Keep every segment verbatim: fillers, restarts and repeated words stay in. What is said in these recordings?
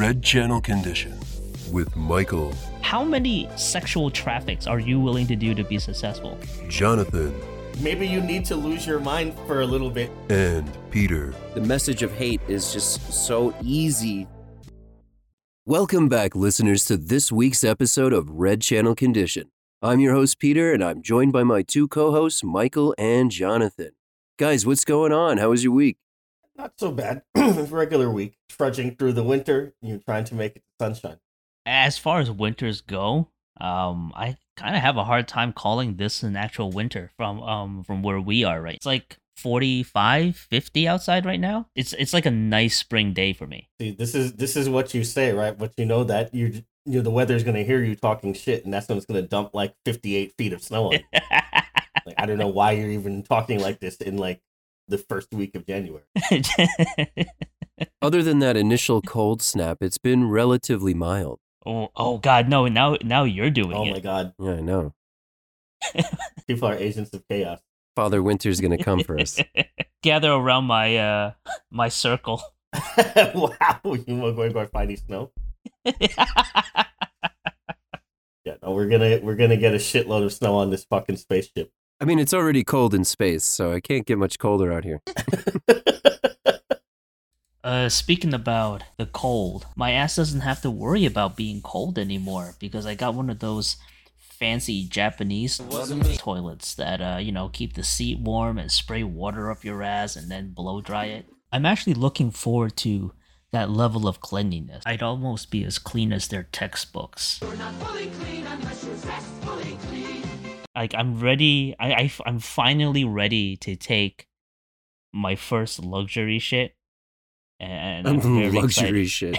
Red Channel Condition with Michael. How many sexual traffics are you willing to do to be successful? Jonathan. Maybe you need to lose your mind for a little bit. And Peter. The message of hate is just so easy. Welcome back, listeners, to this week's episode of Red Channel Condition. I'm your host, Peter, and I'm joined by my two co-hosts, Michael and Jonathan. Guys, what's going on? How was your week? Not so bad. Regular week. Trudging through the winter, and you're trying to make it sunshine. As far as winters go, um, I kind of have a hard time calling this an actual winter from um from where we are, right? It's like forty-five, fifty outside right now. It's it's like a nice spring day for me. See, this is this is what you say, right? But you know that you're, you know, the weather's going to hear you talking shit, and that's when it's going to dump like fifty-eight feet of snow on you. Like, I don't know why you're even talking like this in like the first week of January. Other than that initial cold snap, it's been relatively mild. Oh, oh God, no! Now, now you're doing oh it. Oh my God! Yeah, I know. People are agents of chaos. Father Winter's gonna come for us. Gather around my uh, my circle. Wow, you are going to find snow. Yeah, no, we're gonna we're gonna get a shitload of snow on this fucking spaceship. I mean, it's already cold in space, so I can't get much colder out here. Uh, speaking about the cold, my ass doesn't have to worry about being cold anymore because I got one of those fancy Japanese toilets that, uh, you know, keep the seat warm and spray water up your ass and then blow dry it. I'm actually looking forward to that level of cleanliness. I'd almost be as clean as their textbooks. You're not fully clean unless you're successfully clean. Like, I'm ready, I, I, I'm finally ready to take my first luxury shit. And I'm very luxury excited. Shit.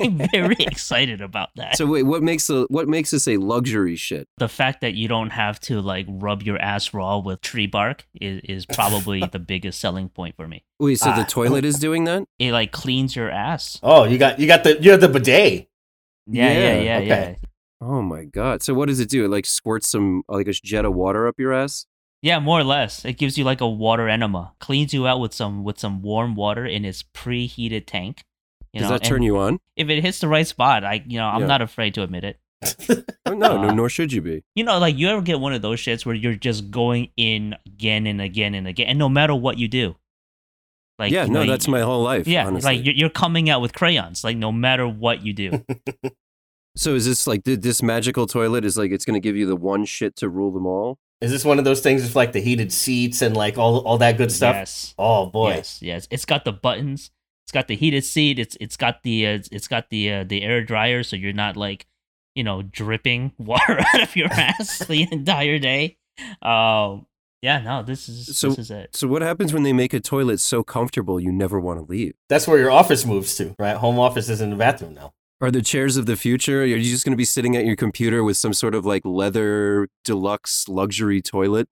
I'm very excited about that. So wait, what makes a, what makes us a luxury shit? The fact that you don't have to like rub your ass raw with tree bark is, is probably the biggest selling point for me. Wait, so ah. the toilet is doing that? It like cleans your ass. Oh, you got you got the you have the bidet. Yeah, yeah, yeah, yeah. Okay. yeah. Oh my God! So what does it do? It like squirts some like a jet of water up your ass? Yeah, more or less. It gives you like a water enema. Cleans you out with some with some warm water in its preheated tank. You Does know? that turn and you on? If it hits the right spot, I you know I'm yeah. not afraid to admit it. oh, no, uh, no, nor should you be. You know, like you ever get one of those shits where you're just going in again and again and again, and no matter what you do. Like yeah, you know, no, that's you, my whole life. Yeah, honestly. Like you're coming out with crayons. Like no matter what you do. So is this like this magical toilet is like it's gonna give you the one shit to rule them all? Is this one of those things with like the heated seats and like all all that good stuff? Yes. Oh boy. Yes. Yes. It's got the buttons. It's got the heated seat. It's it's got the uh, it's got the uh, the air dryer, so you're not like, you know, dripping water out of your ass the entire day. Um. Yeah. No. This is so, this is it. So what happens when they make a toilet so comfortable you never want to leave? That's where your office moves to, right? Home office is in the bathroom now. Are the chairs of the future? Are you just going to be sitting at your computer with some sort of like leather deluxe luxury toilet?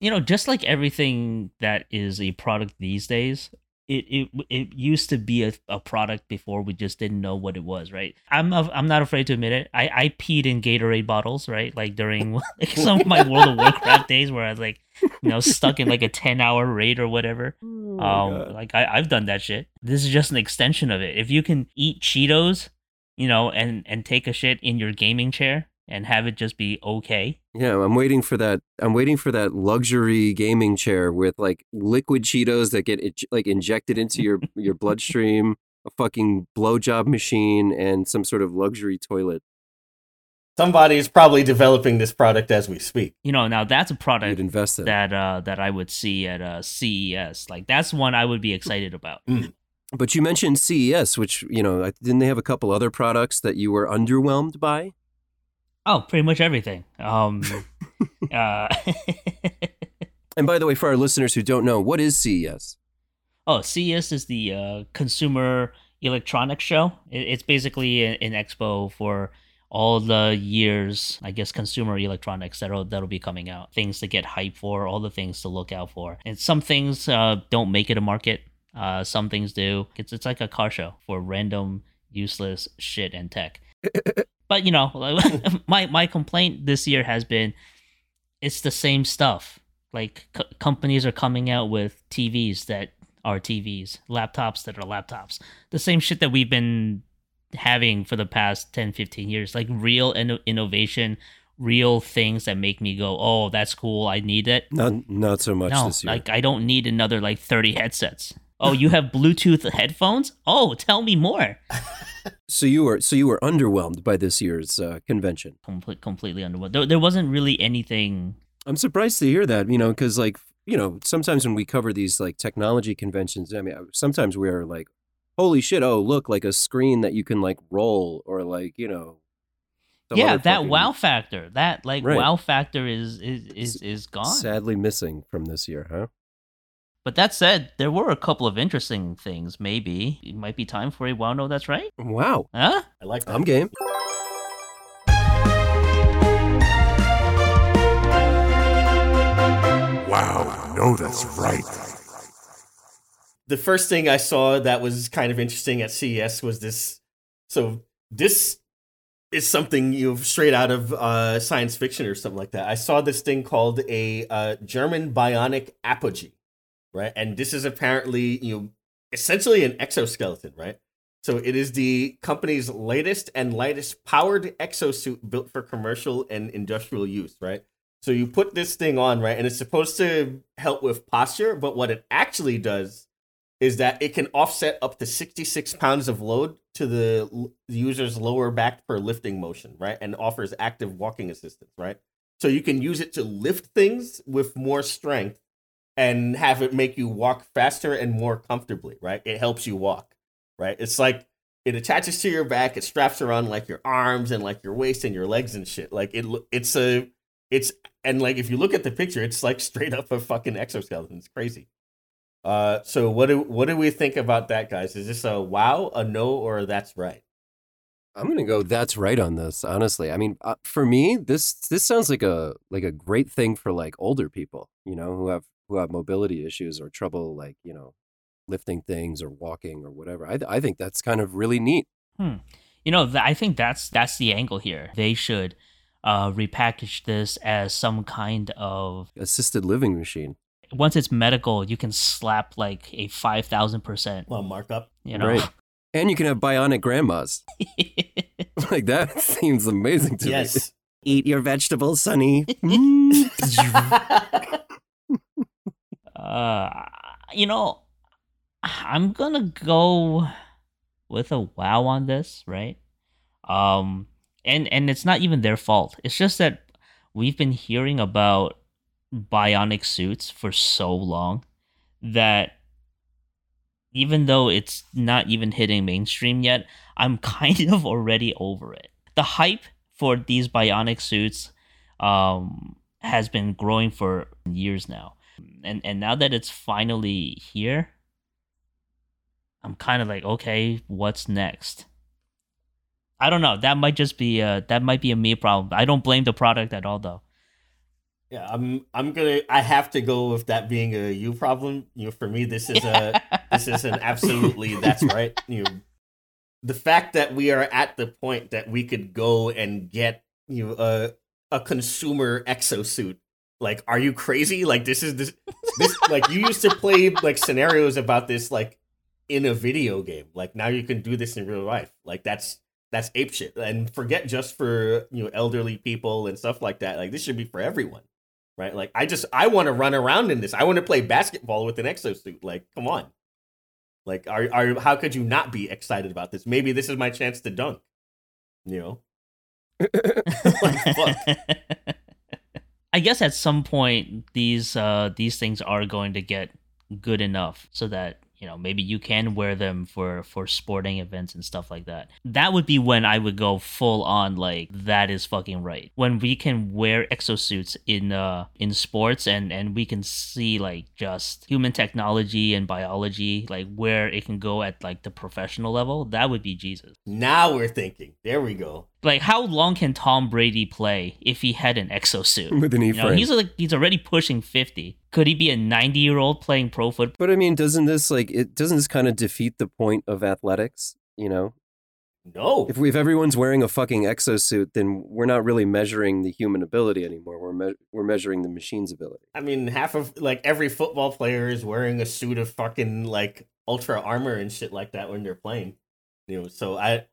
You know, just like everything that is a product these days, it it, it used to be a, a product before we just didn't know what it was, right? I'm I'm not afraid to admit it. I, I peed in Gatorade bottles, right? Like during like some of my World of Warcraft days where I was like, you know, stuck in like a ten hour raid or whatever. Oh, um, like I, I've done that shit. This is just an extension of it. If you can eat Cheetos, you know, and, and take a shit in your gaming chair and have it just be okay. Yeah, I'm waiting for that. I'm waiting for that luxury gaming chair with like liquid Cheetos that get it, like injected into your, your bloodstream, a fucking blowjob machine, and some sort of luxury toilet. Somebody is probably developing this product as we speak. You know, now that's a product You'd invest in. that uh, that I would see at uh, C E S. Like that's one I would be excited about. Mm. But you mentioned C E S, which, you know, didn't they have a couple other products that you were underwhelmed by? Oh, pretty much everything. Um, uh, and by the way, for our listeners who don't know, what is C E S? Oh, C E S is the uh, Consumer Electronics Show. It's basically an expo for all the years, I guess, consumer electronics that'll that'll be coming out. Things to get hyped for, all the things to look out for. And some things uh, don't make it a market. Uh, some things do. It's it's like a car show for random, useless shit and tech. But, you know, my my complaint this year has been it's the same stuff. Like, co- companies are coming out with T Vs that are T Vs, laptops that are laptops. The same shit that we've been having for the past ten, fifteen years, like real in- innovation, real things that make me go, oh, that's cool, I need it. Not not so much no, this year. Like I don't need another like thirty headsets. Oh, you have Bluetooth headphones? Oh, tell me more. So you were so you were underwhelmed by this year's uh, convention. Comple- completely underwhelmed. There, there wasn't really anything. I'm surprised to hear that, you know, because like, you know, sometimes when we cover these like technology conventions, I mean, sometimes we're like, holy shit, oh, look, like a screen that you can like roll or like, you know. Yeah, that fucking... wow factor, that like right. wow factor is is, is is gone. Sadly missing from this year, huh? But that said, there were a couple of interesting things, maybe. It might be time for a Wow No That's Right. Wow. Huh? I like that. I'm game. Wow No That's Right. The first thing I saw that was kind of interesting at C E S was this. So this is something you've straight out of uh, science fiction or something like that. I saw this thing called a uh, German Bionic Apogee. Right. And this is apparently, you know, essentially an exoskeleton. Right. So it is the company's latest and lightest powered exosuit built for commercial and industrial use. Right. So you put this thing on. Right. And it's supposed to help with posture. But what it actually does is that it can offset up to sixty-six pounds of load to the user's lower back per lifting motion. Right. And offers active walking assistance. Right. So you can use it to lift things with more strength and have it make you walk faster and more comfortably, right? It helps you walk, right? It's like it attaches to your back, it straps around like your arms and like your waist and your legs and shit. Like it, it's a, it's, and like if you look at the picture, it's like straight up a fucking exoskeleton. It's crazy. Uh, so what do what do we think about that, guys? Is this a wow, a no, or a that's right? I'm gonna go that's right on this, honestly. I mean, uh, for me, this this sounds like a like a great thing for like older people, you know, who have. who have mobility issues or trouble, like, you know, lifting things or walking or whatever. I th- I think that's kind of really neat. Hmm. You know, th- I think that's that's the angle here. They should uh, repackage this as some kind of assisted living machine. Once it's medical, you can slap like a five thousand percent. Well, markup. You know? Right. And you can have bionic grandmas. Like, that seems amazing to yes. me. Yes. Eat your vegetables, Sonny. Mm. Uh, you know, I'm gonna go with a wow on this, right? Um, and and it's not even their fault. It's just that we've been hearing about bionic suits for so long that even though it's not even hitting mainstream yet, I'm kind of already over it. The hype for these bionic suits, um, has been growing for years now. And and now that it's finally here, I'm kind of like, okay, what's next? I don't know. That might just be a, that might be a me problem. I don't blame the product at all, though. Yeah, I'm I'm gonna I have to go with that being a you problem. You know, for me, this is a this is an absolutely that's right. You know, the fact that we are at the point that we could go and get, you know, a a consumer exosuit. Like, are you crazy? Like, this is this, this like you used to play like scenarios about this like in a video game. Like, now you can do this in real life. Like, that's that's ape shit. And forget just for, you know, elderly people and stuff like that. Like, this should be for everyone, right? Like, I just I want to run around in this. I want to play basketball with an exosuit. Like, come on. Like, are are how could you not be excited about this? Maybe this is my chance to dunk. You know. Like, fuck. I guess at some point these uh, these things are going to get good enough so that, you know, maybe you can wear them for, for sporting events and stuff like that. That would be when I would go full on like that is fucking right. When we can wear exosuits in uh in sports and, and we can see like just human technology and biology, like where it can go at like the professional level, that would be Jesus. Now we're thinking. There we go. Like, how long can Tom Brady play if he had an exosuit? With an E-frame. You know, he's like he's already pushing fifty. Could he be a ninety-year-old playing pro football? But I mean, doesn't this like it? Doesn't this kind of defeat the point of athletics? You know, no. If we if everyone's wearing a fucking exosuit, then we're not really measuring the human ability anymore. We're me- we're measuring the machine's ability. I mean, half of like every football player is wearing a suit of fucking like ultra armor and shit like that when they're playing. You know, so I.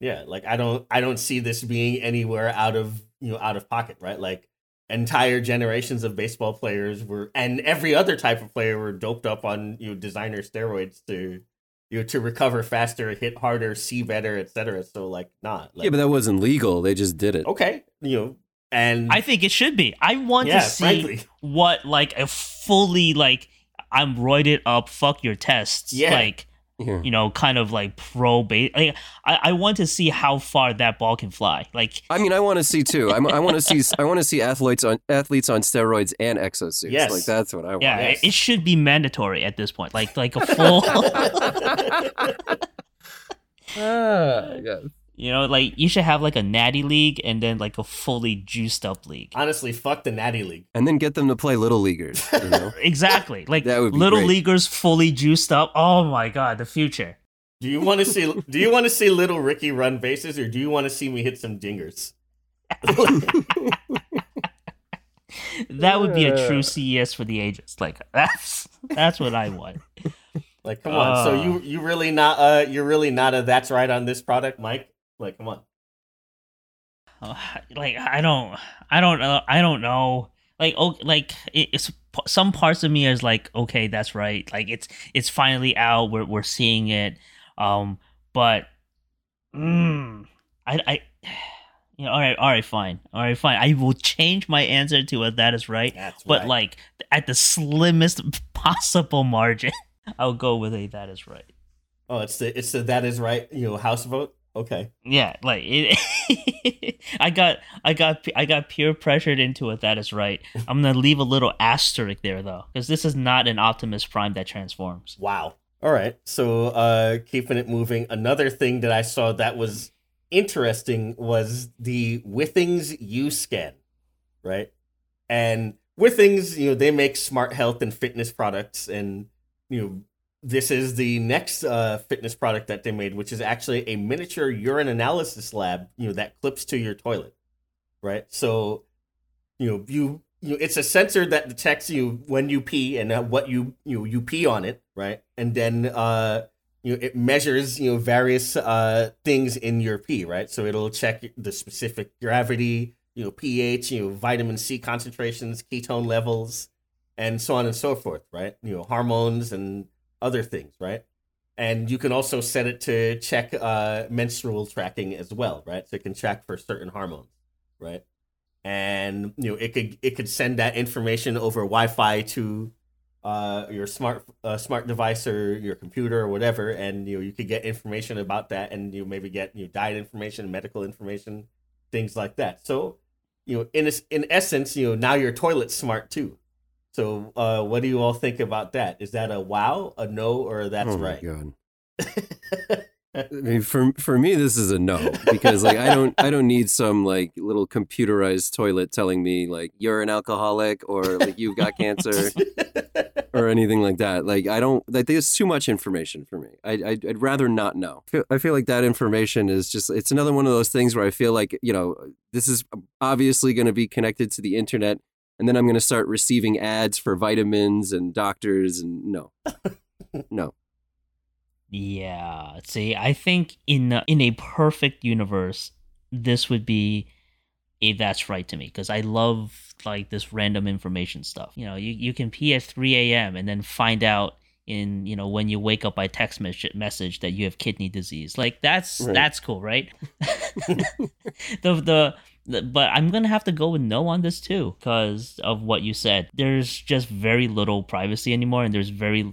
Yeah, like I don't I don't see this being anywhere out of, you know, out of pocket, right? Like entire generations of baseball players were, and every other type of player were doped up on, you know, designer steroids to, you know, to recover faster, hit harder, see better, et cetera. So like not. Nah, like, yeah, but that wasn't legal. They just did it. Okay. You know, and I think it should be. I want yeah, to see frankly. what like a fully like I'm roided up, fuck your tests. Yeah. Like Yeah. You know, kind of like pro base. I, I want to see how far that ball can fly. Like, I mean, I want to see too. I'm, I want to see. I want to see athletes on athletes on steroids and exosuits. Yes. Like that's what I want. Yeah, yes. It should be mandatory at this point. Like, like a full. uh, yeah. You know, like you should have like a natty league and then like a fully juiced up league. Honestly, fuck the natty league. And then get them to play little leaguers. You know? Exactly. Like that would be little great. Leaguers fully juiced up. Oh my God, the future. Do you want to see do you want to see little Ricky run bases or do you want to see me hit some dingers? That would be a true C E S for the ages. Like that's that's what I want. Like come on. Uh, so you you really not uh you're really not a that's right on this product, Mike? Like, come on. Like, I don't, I don't, uh, I don't know. Like, oh, like it's some parts of me is like, okay, that's right. Like, it's it's finally out. We're we're seeing it. Um, but, mm, I, I, you know, all right, all right, fine, all right, fine. I will change my answer to a that is right. That's but right. Like at the slimmest possible margin, I'll go with a that is right. Oh, it's the it's the that is right. You know, house vote. Okay. Yeah, like it, I got, I got, I got peer pressured into it. That is right. I'm gonna leave a little asterisk there though, because this is not an Optimus Prime that transforms. Wow. All right. So, uh, keeping it moving. Another thing that I saw that was interesting was the Withings U Scan, right? And Withings, you know, they make smart health and fitness products, and you know. This is the next uh, fitness product that they made, which is actually a miniature urine analysis lab, you know, that clips to your toilet, right? So, you know, you, you it's a sensor that detects you when you pee and uh, what you you you pee on it, right? And then uh, you know, it measures you know various uh, things in your pee, right? So it'll check the specific gravity, you know, pH, you know, vitamin C concentrations, ketone levels, and so on and so forth, right? You know, hormones and other things, right? And you can also set it to check uh menstrual tracking as well, right? So it can track for certain hormones, right? And you know, it could it could send that information over Wi-Fi to uh your smart uh, smart device or your computer or whatever, and you know, you could get information about that, and you maybe get you know, diet information, medical information, things like that. So you know, in in essence, you know, now your toilet's smart too. So, uh, what do you all think about that? Is that a wow, a no, or a that's oh right? Oh my God! I mean, for for me, this is a no because like I don't I don't need some like little computerized toilet telling me like you're an alcoholic or like you've got cancer or anything like that. Like I don't like there's too much information for me. I I'd, I'd rather not know. I feel, I feel like that information is just it's another one of those things where I feel like you know this is obviously going to be connected to the internet. And then I'm going to start receiving ads for vitamins and doctors and no, no. Yeah. See, I think in a, in a perfect universe, this would be a that's right to me because I love like this random information stuff. You know, you, you can pee at three a.m. and then find out in, you know, when you wake up by text message that you have kidney disease. Like that's, right. That's cool, right? the, the, But I'm going to have to go with no on this too because of what you said. There's just very little privacy anymore, and there's very,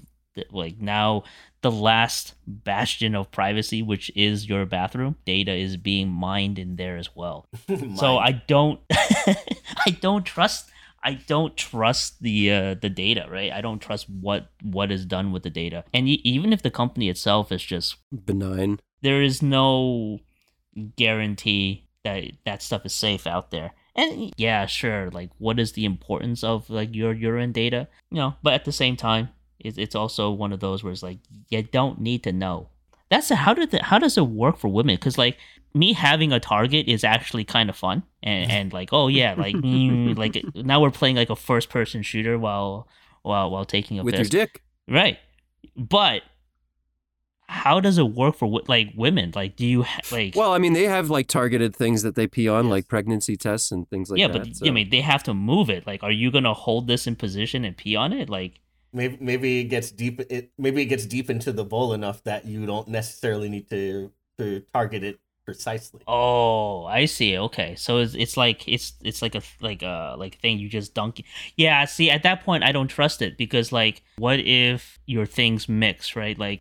like, now the last bastion of privacy, which is your bathroom, data is being mined in there as well. So I don't, I don't trust, I don't trust the uh, the data, right? I don't trust what, what is done with the data. And y- even if the company itself is just benign, there is no guarantee that that stuff is safe out there. And yeah, sure, like what is the importance of like your urine data, you know, but at the same time it's, it's also one of those where it's like you don't need to know. That's a, how did the, how does it work for women? Because like me having a target is actually kind of fun and, and like oh yeah like mm, like now we're playing like a first person shooter while while while taking a with piss. Your dick, right? But how does it work for like women? Like, do you ha- like? Well, I mean, they have like targeted things that they pee on, yes. like pregnancy tests and things like yeah, that. Yeah, but so. I mean, they have to move it. Like, are you gonna hold this in position and pee on it? Like, maybe maybe it gets deep. It, maybe it gets deep into the bowl enough that you don't necessarily need to to target it precisely. Oh, I see. Okay, so it's it's like it's it's like a like a like thing you just dunk. It. Yeah, see, at that point, I don't trust it because like, what if your things mix, right? Like,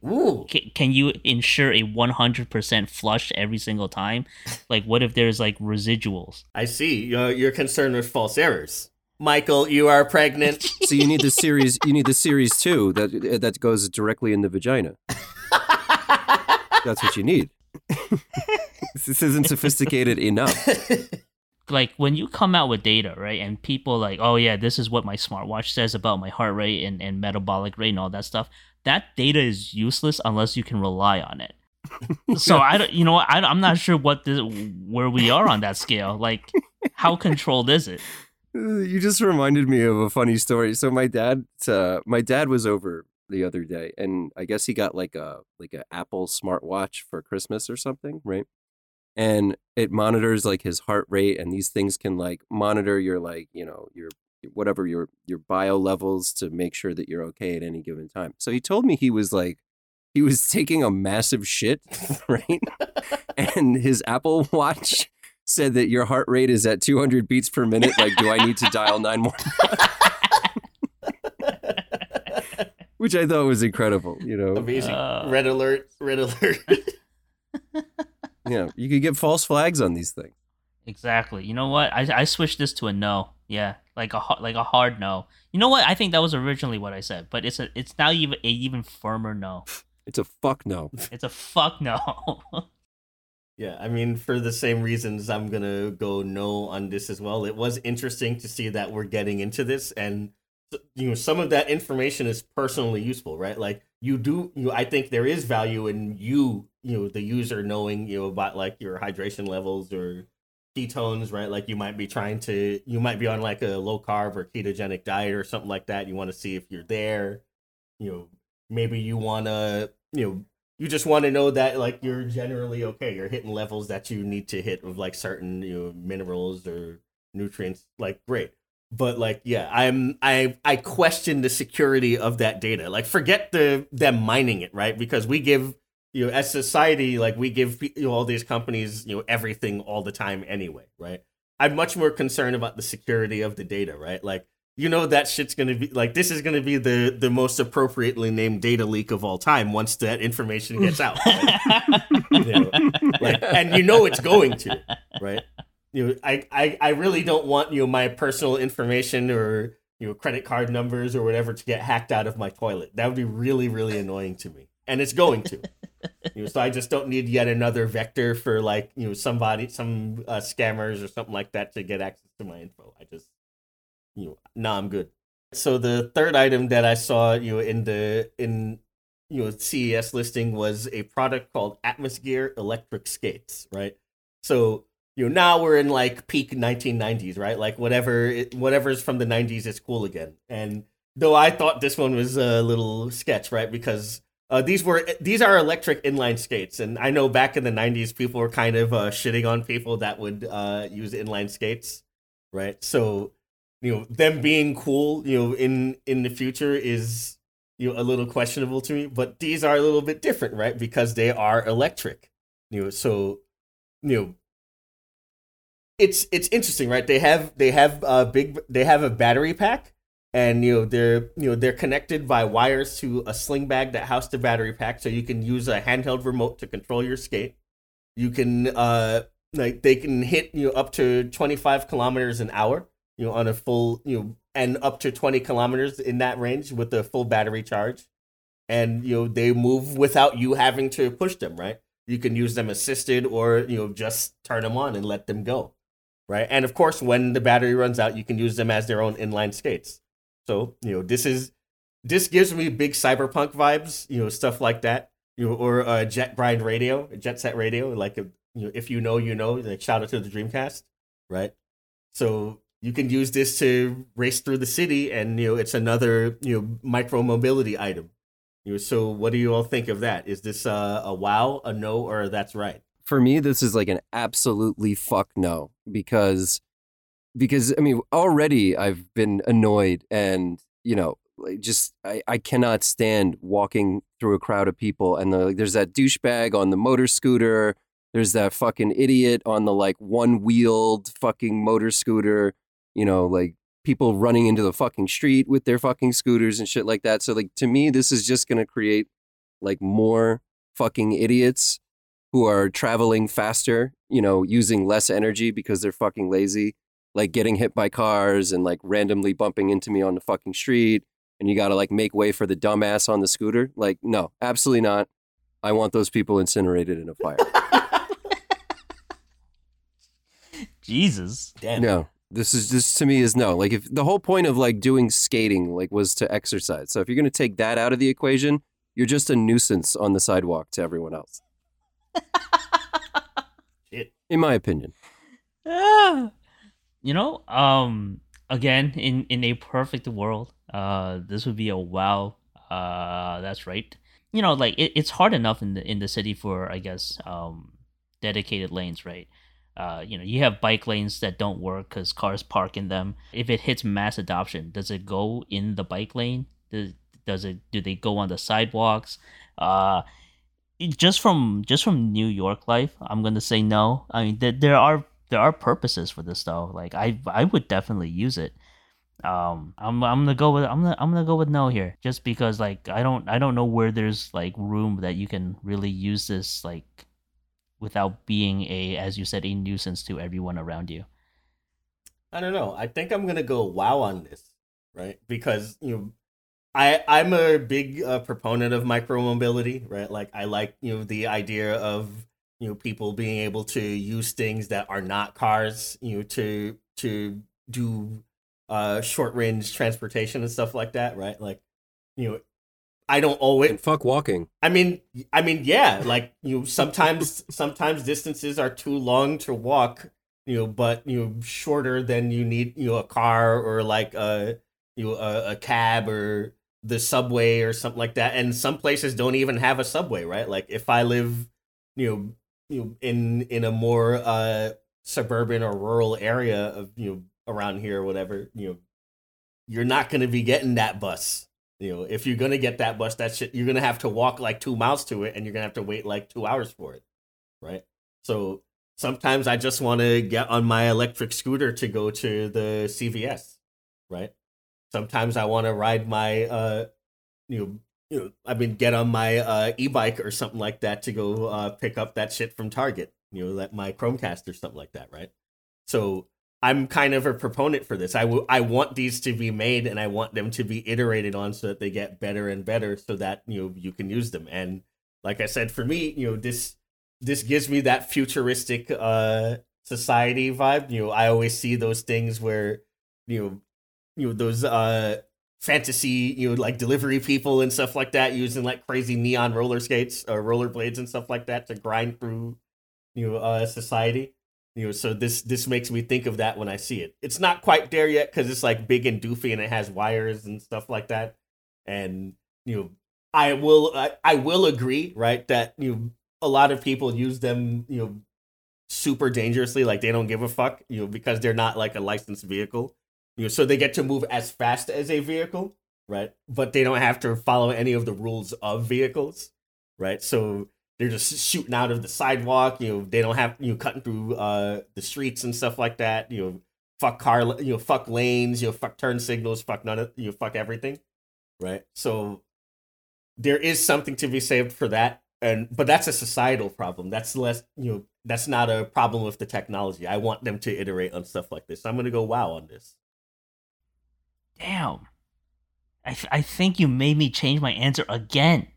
c- can you ensure a one hundred percent flush every single time? Like, what if there's like residuals? I see. You're, you're concerned with false errors. Michael, you are pregnant. So you need the series. You need the series two that that goes directly in the vagina. That's what you need. This isn't sophisticated enough. Like when you come out with data, right? And people like, oh yeah, this is what my smartwatch says about my heart rate and, and metabolic rate and all that stuff. That data is useless unless you can rely on it. So I don't, you know, I, I'm not sure what this, where we are on that scale. Like, how controlled is it? You just reminded me of a funny story. So my dad, uh, my dad was over the other day, and I guess he got like a like an Apple smartwatch for Christmas or something, right? And it monitors like his heart rate, and these things can like monitor your like, you know, your whatever your your bio levels to make sure that you're okay at any given time. So he told me he was like he was taking a massive shit, right? And his Apple Watch said that your heart rate is at two hundred beats per minute. Like, do I need to dial nine one one? Which I thought was incredible, you know. Amazing. Uh, red alert, red alert. Yeah, you could get false flags on these things. Exactly. You know what? I I switched this to a no. Yeah, like a like a hard no. You know what? I think that was originally what I said, but it's a it's now even a even firmer no. It's a fuck no. It's a fuck no. Yeah, I mean, for the same reasons, I'm going to go no on this as well. It was interesting to see that we're getting into this, and you know, some of that information is personally useful, right? Like you do, you know, I think there is value in you, you know, the user knowing, you know, about like your hydration levels or ketones, right? Like you might be trying to, you might be on like a low carb or ketogenic diet or something like that. You want to see if you're there, you know, maybe you want to, you know, you just want to know that, like, you're generally okay. You're hitting levels that you need to hit with, like, certain, you know, minerals or nutrients. Like, great. But, like, yeah, I'm, I I question the security of that data. Like, forget the them mining it, right? Because we give, you know, as society, like, we give you know, all these companies, you know, everything all the time anyway, right? I'm much more concerned about the security of the data, right? Like, you know that shit's going to be, like, this is going to be the, the most appropriately named data leak of all time once that information gets out. Right? You know, like, and you know it's going to, right? You know, I, I, I really don't want, you know, my personal information or, you know, credit card numbers or whatever to get hacked out of my toilet. That would be really, really annoying to me. And it's going to. You know, so I just don't need yet another vector for, like, you know, somebody, some uh, scammers or something like that to get access to my info. I just... You know, nah, I'm good. So the third item that I saw, you know, in the in you know C E S listing was a product called Atmos Gear Electric Skates, right? So you know now we're in like peak nineteen nineties, right? Like whatever it, whatever's from the nineties is cool again. And though I thought this one was a little sketch, right? Because uh, these were these are electric inline skates, and I know back in the nineties people were kind of uh, shitting on people that would uh, use inline skates, right? So you know, them being cool, you know, in, in the future is, you know, a little questionable to me, but these are a little bit different, right? Because they are electric, you know, so, you know, it's, it's interesting, right? They have, they have a big, they have a battery pack and, you know, they're, you know, they're connected by wires to a sling bag that housed the battery pack. So you can use a handheld remote to control your skate. You can, uh, like they can hit, you know, up to twenty-five kilometers an hour. You know, on a full, you know, and up to twenty kilometers in that range with a full battery charge. And, you know, they move without you having to push them, right? You can use them assisted or, you know, just turn them on and let them go, right? And of course, when the battery runs out, you can use them as their own inline skates. So, you know, this is, this gives me big cyberpunk vibes, you know, stuff like that, you know, or uh, Jet Grind Radio, Jet Set Radio, like, you know, if you know, you know, like shout out to the Dreamcast, right? So, you can use this to race through the city and, you know, it's another, you know, micro mobility item. So what do you all think of that? Is this a, a wow, a no, or a that's right? For me, this is like an absolutely fuck no, because, because I mean, already I've been annoyed and, you know, just I, I cannot stand walking through a crowd of people. And like, there's that douchebag on the motor scooter. There's that fucking idiot on the like one wheeled fucking motor scooter, you know, like people running into the fucking street with their fucking scooters and shit like that. So like, to me, this is just going to create like more fucking idiots who are traveling faster, you know, using less energy because they're fucking lazy, like getting hit by cars and like randomly bumping into me on the fucking street. And you got to like make way for the dumbass on the scooter. Like, no, absolutely not. I want those people incinerated in a fire. Jesus. Damn. No, this is this to me is no. Like if the whole point of like doing skating like was to exercise. So if you're going to take that out of the equation, you're just a nuisance on the sidewalk to everyone else. In my opinion. Uh, you know, um, again, in, in a perfect world, uh, this would be a wow. Uh, that's right. You know, like it, it's hard enough in the in the city for, I guess, um, dedicated lanes, right? Uh, you know, you have bike lanes that don't work because cars park in them. If it hits mass adoption, does it go in the bike lane? Does does it? Do they go on the sidewalks? Uh, Just from just from New York life, I'm gonna say no. I mean, there, there are there are purposes for this though. Like I I would definitely use it. Um, I'm I'm gonna go with I'm gonna, I'm gonna go with no here, just because like I don't I don't know where there's like room that you can really use this like without being a, as you said, a nuisance to everyone around you. I don't know. I think I'm gonna go wow on this, right? Because you know. I, I'm a big uh, proponent of micromobility, right? Like I like, you know, the idea of, you know, people being able to use things that are not cars, you know, to to do uh, short range transportation and stuff like that, right? Like, you know, I don't always and fuck walking. I mean, I mean, yeah, like you know, sometimes sometimes distances are too long to walk, you know, but you know, shorter than you need, you know, a car or like a you know, a, a cab or the subway or something like that. And some places don't even have a subway, right? Like if I live, you know, you know, in, in a more uh, suburban or rural area of, you know, around here or whatever, you know, you're not going to be getting that bus. You know, if you're going to get that bus, that shit, you're going to have to walk like two miles to it and you're going to have to wait like two hours for it. Right. So sometimes I just want to get on my electric scooter to go to the C V S. Right. Sometimes I want to ride my, uh, you know, you know, I mean, get on my uh, e-bike or something like that to go uh, pick up that shit from Target, you know, that my Chromecast or something like that, right? So I'm kind of a proponent for this. I, w- I want these to be made and I want them to be iterated on so that they get better and better so that, you know, you can use them. And like I said, for me, you know, this this gives me that futuristic uh, society vibe. You know, I always see those things where, you know, you know, those uh, fantasy, you know, like delivery people and stuff like that using like crazy neon roller skates or roller blades and stuff like that to grind through, you know, uh, society. You know, so this this makes me think of that when I see it. It's not quite there yet because it's like big and doofy and it has wires and stuff like that. And, you know, I will I, I will agree, right, that, you know, a lot of people use them, you know, super dangerously, like they don't give a fuck, you know, because they're not like a licensed vehicle. You know, so they get to move as fast as a vehicle, right? But they don't have to follow any of the rules of vehicles, right? So they're just shooting out of the sidewalk. You know, they don't have you know, cutting through uh, the streets and stuff like that. You know, fuck car, you know, fuck lanes, you know, fuck turn signals, fuck none of you know, fuck everything, right? So there is something to be saved for that, and but that's a societal problem. That's less, you know, that's not a problem with the technology. I want them to iterate on stuff like this. I'm gonna go wow on this. Damn, I th- I think you made me change my answer again.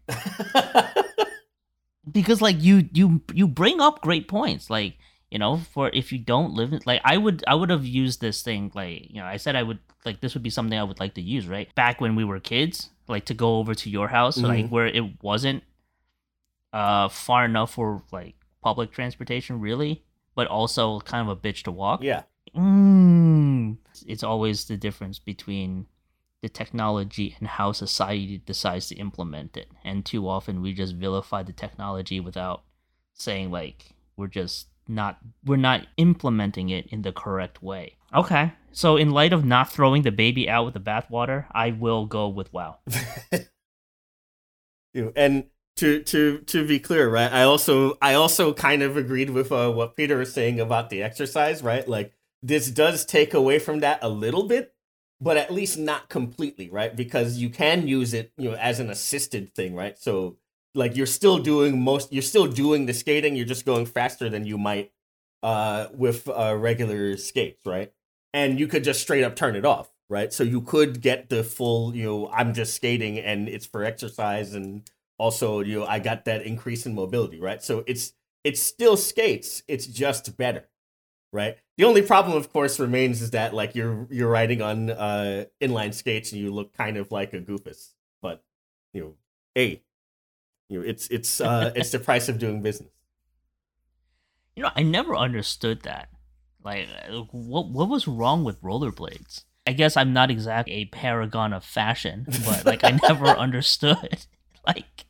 Because like you you you bring up great points, like you know, for if you don't live in like I would I would have used this thing like you know I said I would like this would be something I would like to use right back when we were kids, like to go over to your house, mm-hmm. like where it wasn't uh far enough for like public transportation really, but also kind of a bitch to walk. Yeah. Mm. It's always the difference between the technology and how society decides to implement it. And too often we just vilify the technology without saying, like, we're just not we're not implementing it in the correct way. Okay. So in light of not throwing the baby out with the bathwater, I will go with wow. And to to to be clear, right? I also I also kind of agreed with uh, what Peter was saying about the exercise, right? Like, this does take away from that a little bit, but at least not completely, right? Because you can use it, you know, as an assisted thing, right? So like, you're still doing most, you're still doing the skating. You're just going faster than you might uh, with uh, regular skates, right? And you could just straight up turn it off, right? So you could get the full, you know, I'm just skating and it's for exercise, and also, you know, I got that increase in mobility, right? So it's it's still skates. It's just better, right? The only problem, of course, remains is that, like, you're you're riding on uh, inline skates and you look kind of like a goofus. But, you know, hey, you know, it's it's uh, it's the price of doing business. You know, I never understood that. Like, what what was wrong with rollerblades? I guess I'm not exactly a paragon of fashion, but like, I never understood like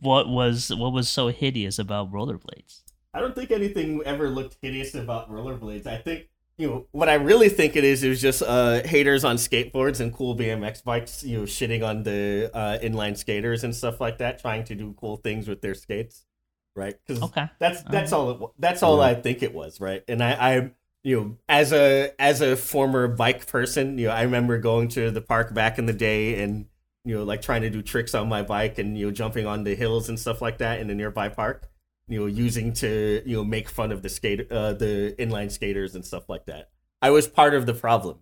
what was what was so hideous about rollerblades. I don't think anything ever looked hideous about rollerblades. I think, you know, what I really think it is, it was just uh, haters on skateboards and cool B M X bikes, you know, shitting on the uh, inline skaters and stuff like that, trying to do cool things with their skates, right? Because okay. that's that's all, all it, that's all yeah. I think it was, right? And I, I, you know, as a as a former bike person, you know, I remember going to the park back in the day and, you know, like, trying to do tricks on my bike and, you know, jumping on the hills and stuff like that in the nearby park, you know, using to, you know, make fun of the skater, uh, the inline skaters and stuff like that. I was part of the problem,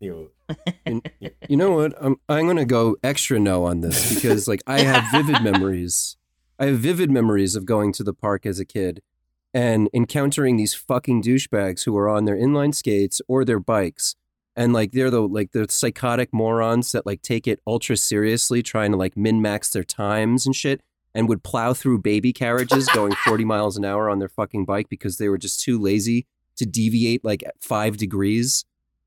you know. And, you know what? I'm I'm gonna go extra no on this because, like, I have vivid memories. I have vivid memories of going to the park as a kid and encountering these fucking douchebags who are on their inline skates or their bikes, and like, they're the like the psychotic morons that like take it ultra seriously, trying to like min-max their times and shit, and would plow through baby carriages going forty miles an hour on their fucking bike because they were just too lazy to deviate like five degrees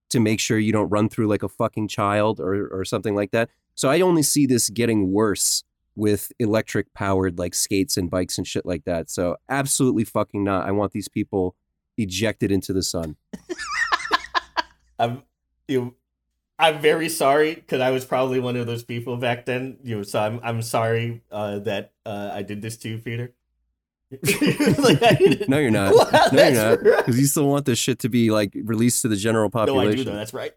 to make sure you don't run through like a fucking child or or something like that. So I only see this getting worse with electric powered like skates and bikes and shit like that. So absolutely fucking not. I want these people ejected into the sun. I'm, you know, I'm very sorry because I was probably one of those people back then. You know, so I'm I'm sorry uh, that uh, I did this to you, Peter. Like, I didn't... No, you're not. Wow, no, you're not. Because right. You still want this shit to be like released to the general population. No, I do though. That's right.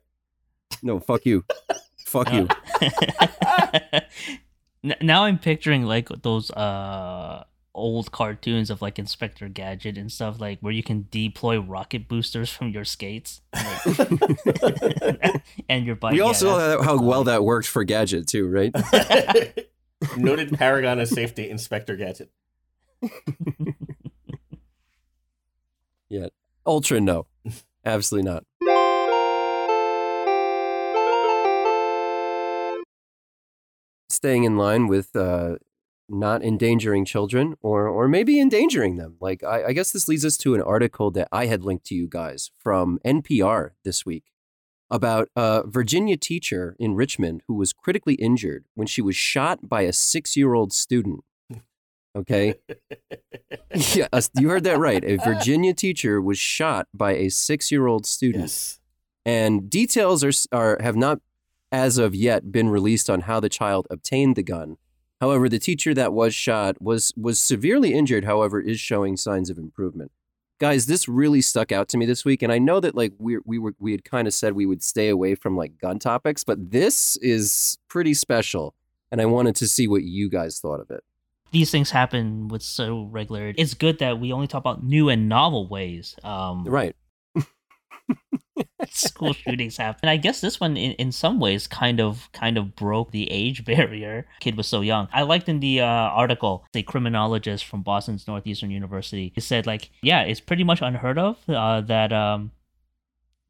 No, fuck you. Fuck you. Now I'm picturing like those uh, old cartoons of like Inspector Gadget and stuff, like where you can deploy rocket boosters from your skates. Like, and your bike. We also yeah, know how well that worked for Gadget too, right? Noted paragon of safety, Inspector Gadget. Yeah, ultra no, absolutely not. Staying in line with uh, not endangering children, or or maybe endangering them. Like I, I guess this leads us to an article that I had linked to you guys from N P R this week, about a Virginia teacher in Richmond who was critically injured when she was shot by a six-year-old student. Okay? Yeah, you heard that right. A Virginia teacher was shot by a six-year-old student. Yes. And details are, are have not, as of yet, been released on how the child obtained the gun. However, the teacher that was shot was was severely injured, however, is showing signs of improvement. Guys, this really stuck out to me this week, and I know that like we we were we had kind of said we would stay away from like gun topics, but this is pretty special, and I wanted to see what you guys thought of it. These things happen with so regularity. It's good that we only talk about new and novel ways. Um, right. School shootings happen. And I guess this one, in, in some ways, kind of kind of broke the age barrier. Kid was so young. I liked in the uh, article, a criminologist from Boston's Northeastern University, he said, like, yeah, it's pretty much unheard of uh, that um,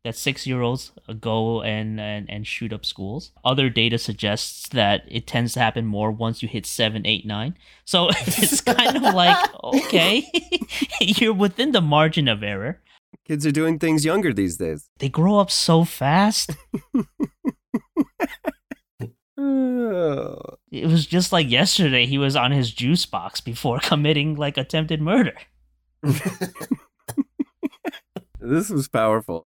that six-year-olds go and, and, and shoot up schools. Other data suggests that it tends to happen more once you hit seven, eight, nine. So it's kind of like, okay, you're within the margin of error. Kids are doing things younger these days. They grow up so fast. Ew. It was just like yesterday. He was on his juice box before committing like attempted murder. This was powerful.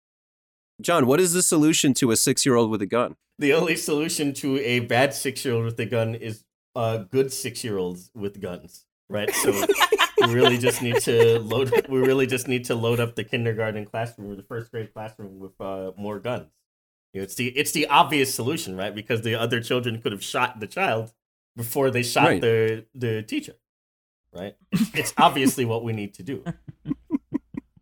John, what is the solution to a six-year-old with a gun? The only solution to a bad six-year-old with a gun is uh, good six-year-olds with guns, right? So we really just need to load. We really just need to load up the kindergarten classroom or the first grade classroom with uh, more guns. You know, it's the it's the obvious solution, right? Because the other children could have shot the child before they shot right. the the teacher, right? It's, it's obviously what we need to do.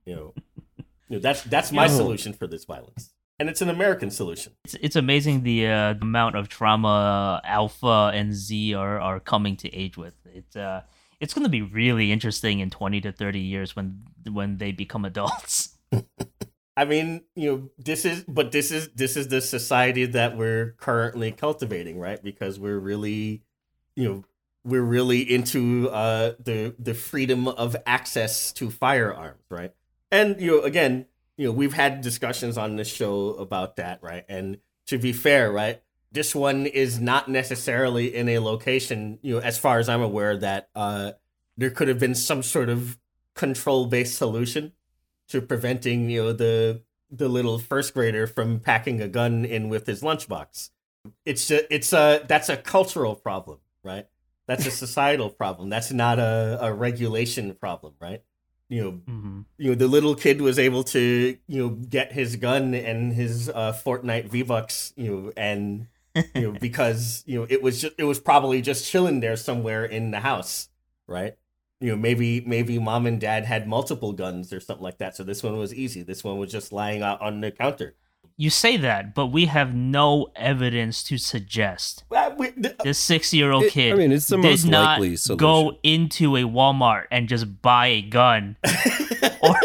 You know, you know that's that's my Yo. solution for this violence, and it's an American solution. It's it's amazing the uh, amount of trauma Alpha and Z are are coming to age with. It's uh it's going to be really interesting in twenty to thirty years when when they become adults. I mean, you know, this is, but this is, this is the society that we're currently cultivating, right? Because we're really, you know, we're really into uh, the the freedom of access to firearms, right? And you know, again, you know, we've had discussions on this show about that, right? And to be fair, right, this one is not necessarily in a location, you know, as far as I'm aware, that uh, there could have been some sort of control-based solution to preventing, you know, the the little first grader from packing a gun in with his lunchbox. It's a, it's a that's a cultural problem, right? That's a societal problem. That's not a, a regulation problem, right? You know, mm-hmm. you know, the little kid was able to, you know, get his gun and his uh, Fortnite V-Bucks, you know, and you know because you know it was just, it was probably just chilling there somewhere in the house, right? You know, maybe maybe mom and dad had multiple guns or something like that. So this one was easy. This one was just lying out on the counter. You say that, but we have no evidence to suggest uh, we, the, this six-year-old it, kid I mean, it's the did most not likely solution. Go into a Walmart and just buy a gun. or,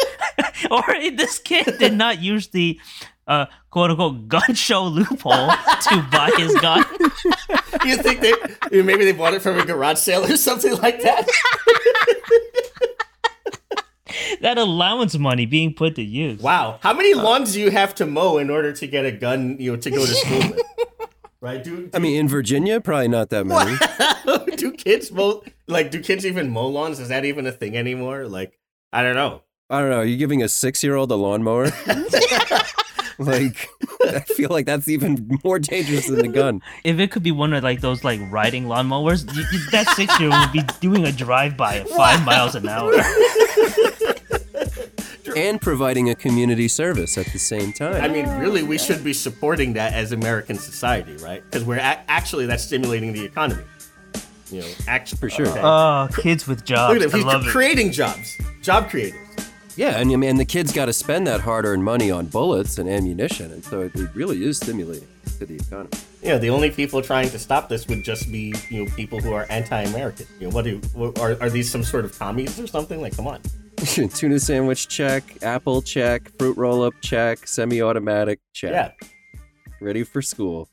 or this kid did not use the uh, quote-unquote gun show loophole to buy his gun. You think they maybe they bought it from a garage sale or something like that? That allowance money being put to use. Wow, how many lawns do you have to mow in order to get a gun? You know, to go to school with, right? Do, do I mean in Virginia? Probably not that many. Do kids mow? Like, do kids even mow lawns? Is that even a thing anymore? Like, I don't know. I don't know. Are you giving a six-year-old a lawnmower? Like, I feel like that's even more dangerous than a gun. If it could be one of like those like riding lawnmowers, that six-year-old would be doing a drive-by at five wow. miles an hour. And providing a community service at the same time. I mean, really, we should be supporting that as American society, right? Because we're a- actually that's stimulating the economy. You know, act- for sure. Okay. Oh, kids with jobs. Look at him. I love creating it. jobs, job creators. Yeah, and I mean, the kids got to spend that hard-earned money on bullets and ammunition, and so it really is stimulating to the economy. Yeah, the only people trying to stop this would just be, you know, people who are anti-American. You know, what do are are these some sort of commies or something? Like, come on. Tuna sandwich check, apple check, fruit roll-up check, semi-automatic check. Yeah. Ready for school.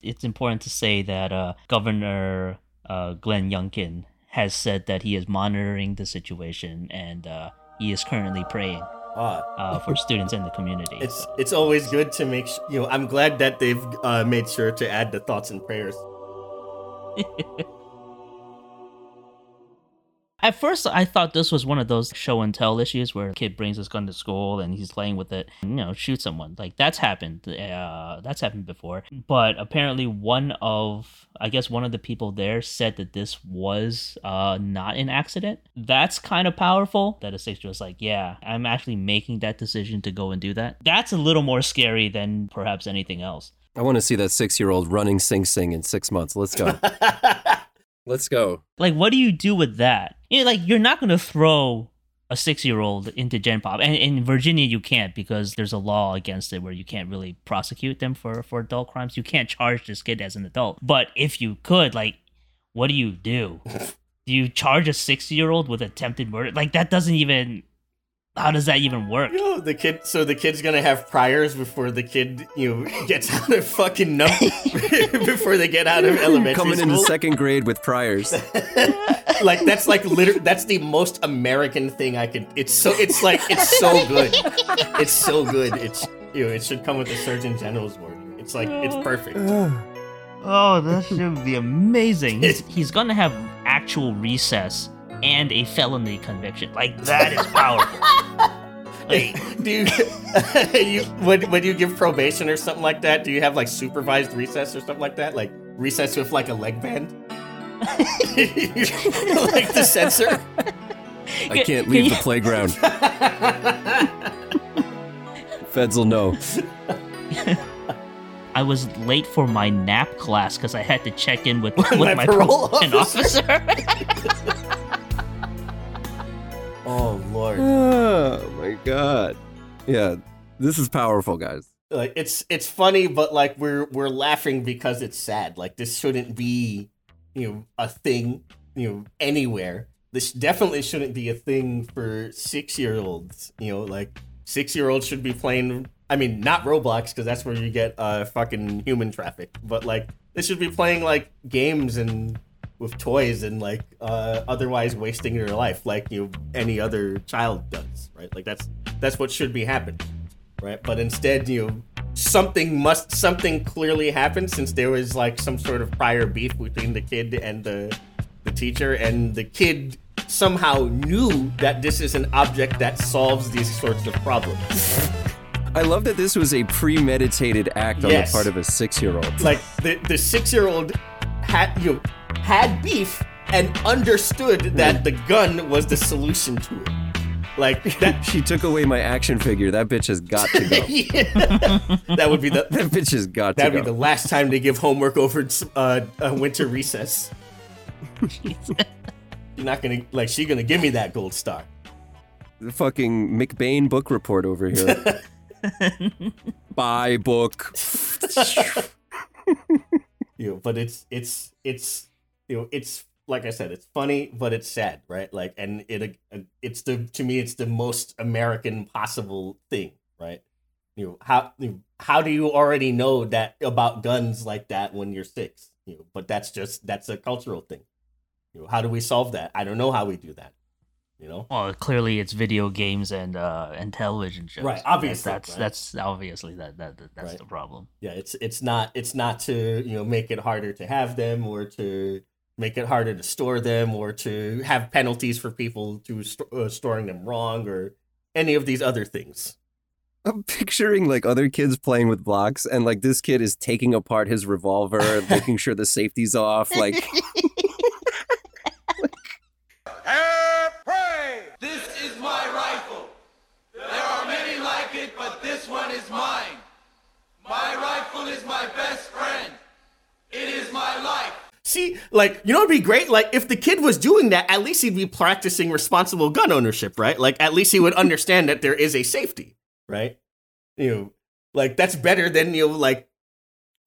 It's important to say that uh, Governor uh, Glenn Youngkin has said that he is monitoring the situation and uh, he is currently praying ah. uh, for students in the community. It's so. It's always good to make sure, you know, I'm glad that they've uh, made sure to add the thoughts and prayers. At first, I thought this was one of those show and tell issues where a kid brings his gun to school and he's playing with it, and, you know, shoot someone. Like, that's happened. Uh, that's happened before. But apparently one of, I guess one of the people there said that this was uh, not an accident. That's kind of powerful. That a six-year-old was like, yeah, I'm actually making that decision to go and do that. That's a little more scary than perhaps anything else. I want to see that six-year-old running Sing Sing in six months. Let's go. Let's go. Like, what do you do with that? You know, like, you're not going to throw a six-year-old into Gen Pop. And in Virginia, you can't, because there's a law against it where you can't really prosecute them for, for adult crimes. You can't charge this kid as an adult. But if you could, like, what do you do? Do you charge a six-year-old with attempted murder? Like, that doesn't even... How does that even work? You know, the kid. So the kid's gonna have priors before the kid, you know, gets out of fucking no. Before they get out of elementary Coming school. Coming into second grade with priors. Like that's like literally that's the most American thing I could. It's so it's like it's so good. It's so good. It's you know, it should come with the Surgeon General's warning. It's like it's perfect. Oh, this should be amazing. He's, he's going to have actual recess and a felony conviction. Like, that is powerful. Like, do you, you when, when you give probation or something like that, do you have, like, supervised recess or something like that? Like, recess with, like, a leg band? Like the censor? I can't leave the playground. Feds will know. I was late for my nap class because I had to check in with, with my, my parole pro- officer. officer. Oh, Lord. Oh, my God. Yeah, this is powerful, guys. Like, it's it's funny, but like we're we're laughing because it's sad. Like, this shouldn't be, you know, a thing, you know, anywhere. This definitely shouldn't be a thing for six-year-olds. You know, like, six-year-olds should be playing... I mean, not Roblox, because that's where you get uh, fucking human traffic. But, like, they should be playing, like, games and with toys and, like, uh, otherwise wasting their life like, you know, any other child does, right? Like, that's that's what should be happening, right? But instead, you know, something must... Something clearly happened since there was, like, some sort of prior beef between the kid and the... the teacher, and the kid somehow knew that this is an object that solves these sorts of problems. I love that this was a premeditated act yes. on the part of a six-year-old. Like, the, the six-year-old had, you know, had beef and understood that the gun was the solution to it. Like, that... She took away my action figure. That bitch has got to go. Yeah. That would be the... That bitch has got to go. That would be the last time they give homework over uh, uh, winter recess. You're not gonna like. She gonna give me that gold star. The fucking McBain book report over here. Buy book. You know, but it's it's it's you know it's like I said, it's funny, but it's sad, right? Like, and it it's the to me it's the most American possible thing, right? You know, how you know, how do you already know that about guns like that when you're six? You know, but that's just that's a cultural thing. You know, how do we solve that? I don't know how we do that. You know, well, clearly it's video games and uh, and television shows. Right, obviously, that's right? that's obviously that, that that's right. the problem. Yeah, it's it's not it's not to you know make it harder to have them or to make it harder to store them or to have penalties for people to st- uh, storing them wrong or any of these other things. I'm picturing, like, other kids playing with blocks, and, like, this kid is taking apart his revolver, making sure the safety's off, like... And pray! This is my rifle. There are many like it, but this one is mine. My rifle is my best friend. It is my life. See, like, you know what'd be great? Like, if the kid was doing that, at least he'd be practicing responsible gun ownership, right? Like, at least he would understand that there is a safety. Right? You know, like, that's better than, you know, like,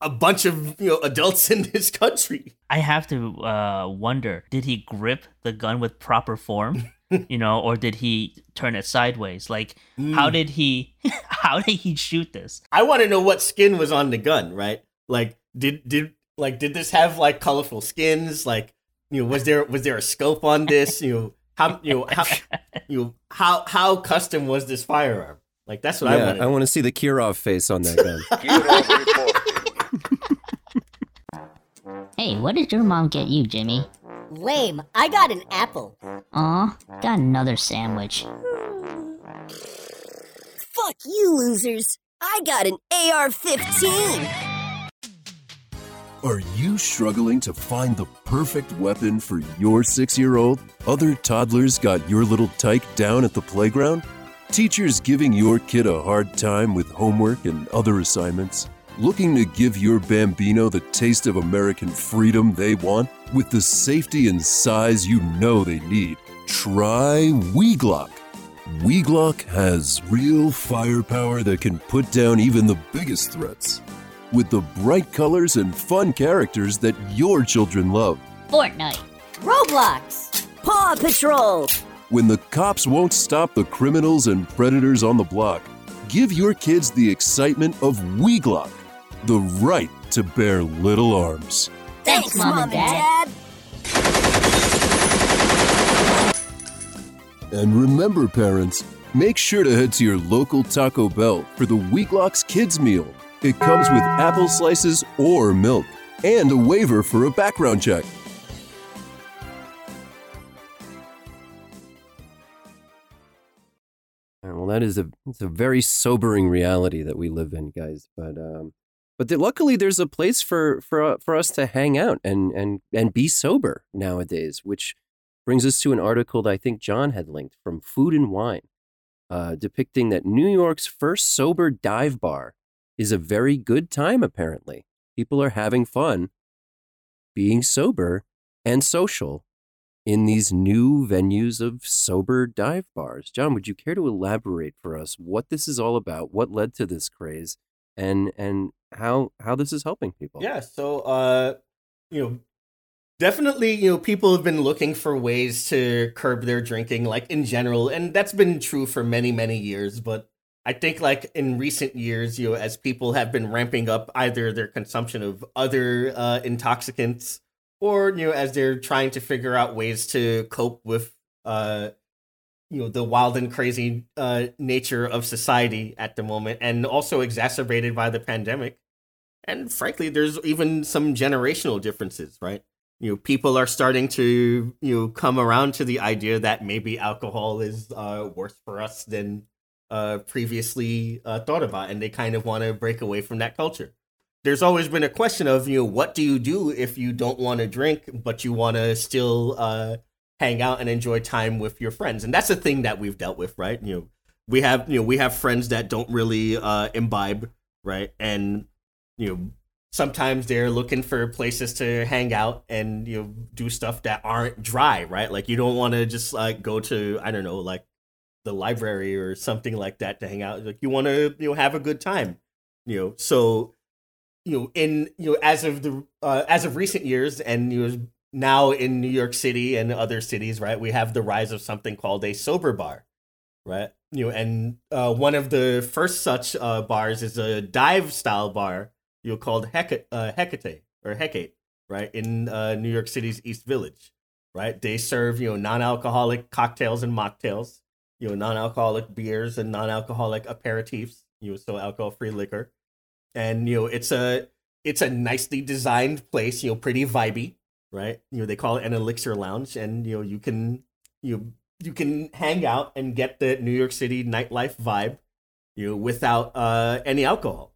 a bunch of, you know, adults in this country. I have to uh, wonder, did he grip the gun with proper form, you know, or did he turn it sideways? Like, mm. how did he, how did he shoot this? I want to know what skin was on the gun, right? Like, did, did, like, did this have, like, colorful skins? Like, you know, was there, was there a scope on this? You know, how, you know, how, you know, how, how custom was this firearm? Like, that's what yeah, I want. I want to see the Kirov face on that gun. Hey, what did your mom get you, Jimmy? Lame. I got an apple. Aw, got another sandwich. Fuck you, losers. I got an A R fifteen. Are you struggling to find the perfect weapon for your six-year-old? Other toddlers got your little tyke down at the playground? Teachers giving your kid a hard time with homework and other assignments? Looking to give your bambino the taste of American freedom they want with the safety and size you know they need? Try Weeglock. Weeglock has real firepower that can put down even the biggest threats with the bright colors and fun characters that your children love. Fortnite. Roblox. Paw Patrol. When the cops won't stop the criminals and predators on the block, give your kids the excitement of Weeglock, the right to bear little arms. Thanks, Mom and Dad. And remember, parents, make sure to head to your local Taco Bell for the Weeglock's Kids Meal. It comes with apple slices or milk. and a waiver for a background check. Well, that is a it's a very sobering reality that we live in, guys. But um, but the, luckily, there's a place for for for us to hang out and and and be sober nowadays, which brings us to an article that I think John had linked from Food and Wine, uh, depicting that New York's first sober dive bar is a very good time, apparently. People are having fun being sober and social in these new venues of sober dive bars. John, would you care to elaborate for us what this is all about, what led to this craze, and and how how this is helping people? Yeah, so, uh, you know, definitely, you know, people have been looking for ways to curb their drinking, like, in general, and that's been true for many, many years. But I think, like, in recent years, you know, as people have been ramping up either their consumption of other uh, intoxicants, or, you know, as they're trying to figure out ways to cope with, uh, you know, the wild and crazy uh, nature of society at the moment, and also exacerbated by the pandemic. And frankly, there's even some generational differences, right? You know, people are starting to, you know, come around to the idea that maybe alcohol is uh, worse for us than uh, previously uh, thought about, and they kind of want to break away from that culture. There's always been a question of, you know, what do you do if you don't want to drink, but you want to still uh, hang out and enjoy time with your friends? And that's a thing that we've dealt with, right? You know, we have, you know, we have friends that don't really uh, imbibe, right? And, you know, sometimes they're looking for places to hang out and, you know, do stuff that aren't dry, right? Like, you don't want to just like go to, I don't know, like the library or something like that to hang out. Like, you want to, you know, have a good time, you know? So, you know, in, you know, as of the uh, as of recent years, and, you know, now in New York City and other cities, right, we have the rise of something called a sober bar, right? You know, and uh, one of the first such uh, bars is a dive style bar, you know, called Hecate, uh, Hecate or Hecate, right, in uh, New York City's East Village, right? They serve, you know, non-alcoholic cocktails and mocktails, you know, non-alcoholic beers and non-alcoholic aperitifs, you know, so alcohol-free liquor. And, you know, it's a it's a nicely designed place, you know, pretty vibey, right? You know, they call it an Elixir Lounge, and, you know, you can you you can hang out and get the New York City nightlife vibe, you know, without uh, any alcohol,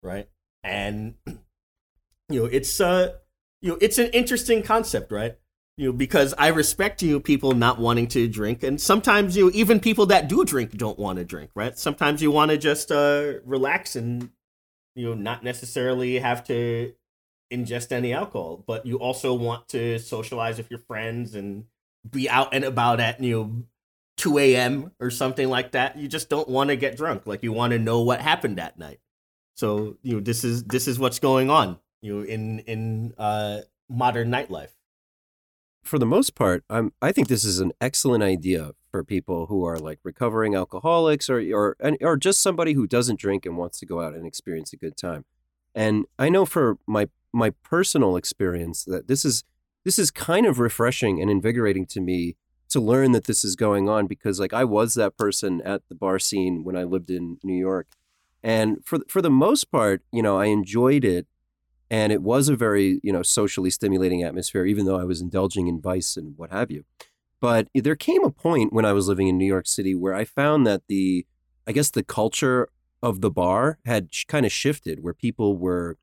right? And, you know, it's uh you know, it's an interesting concept, right? You know, because I respect, you know, people not wanting to drink, and sometimes, you know, even people that do drink don't want to drink, right? Sometimes you want to just uh relax and, you know, not necessarily have to ingest any alcohol, but you also want to socialize with your friends and be out and about at, you know, two a.m. or something like that. You just don't want to get drunk. Like, you want to know what happened that night. So, you know, this is this is what's going on, you know, in in uh, modern nightlife. For the most part, I'm, I think this is an excellent idea for people who are like recovering alcoholics, or or or just somebody who doesn't drink and wants to go out and experience a good time. And I know for my my personal experience that this is this is kind of refreshing and invigorating to me to learn that this is going on, because like I was that person at the bar scene when I lived in New York. And for for the most part, you know, I enjoyed it. And it was a very, you know, socially stimulating atmosphere, even though I was indulging in vice and what have you. But there came a point when I was living in New York City where I found that the, I guess the culture of the bar had sh- kind of shifted, where people were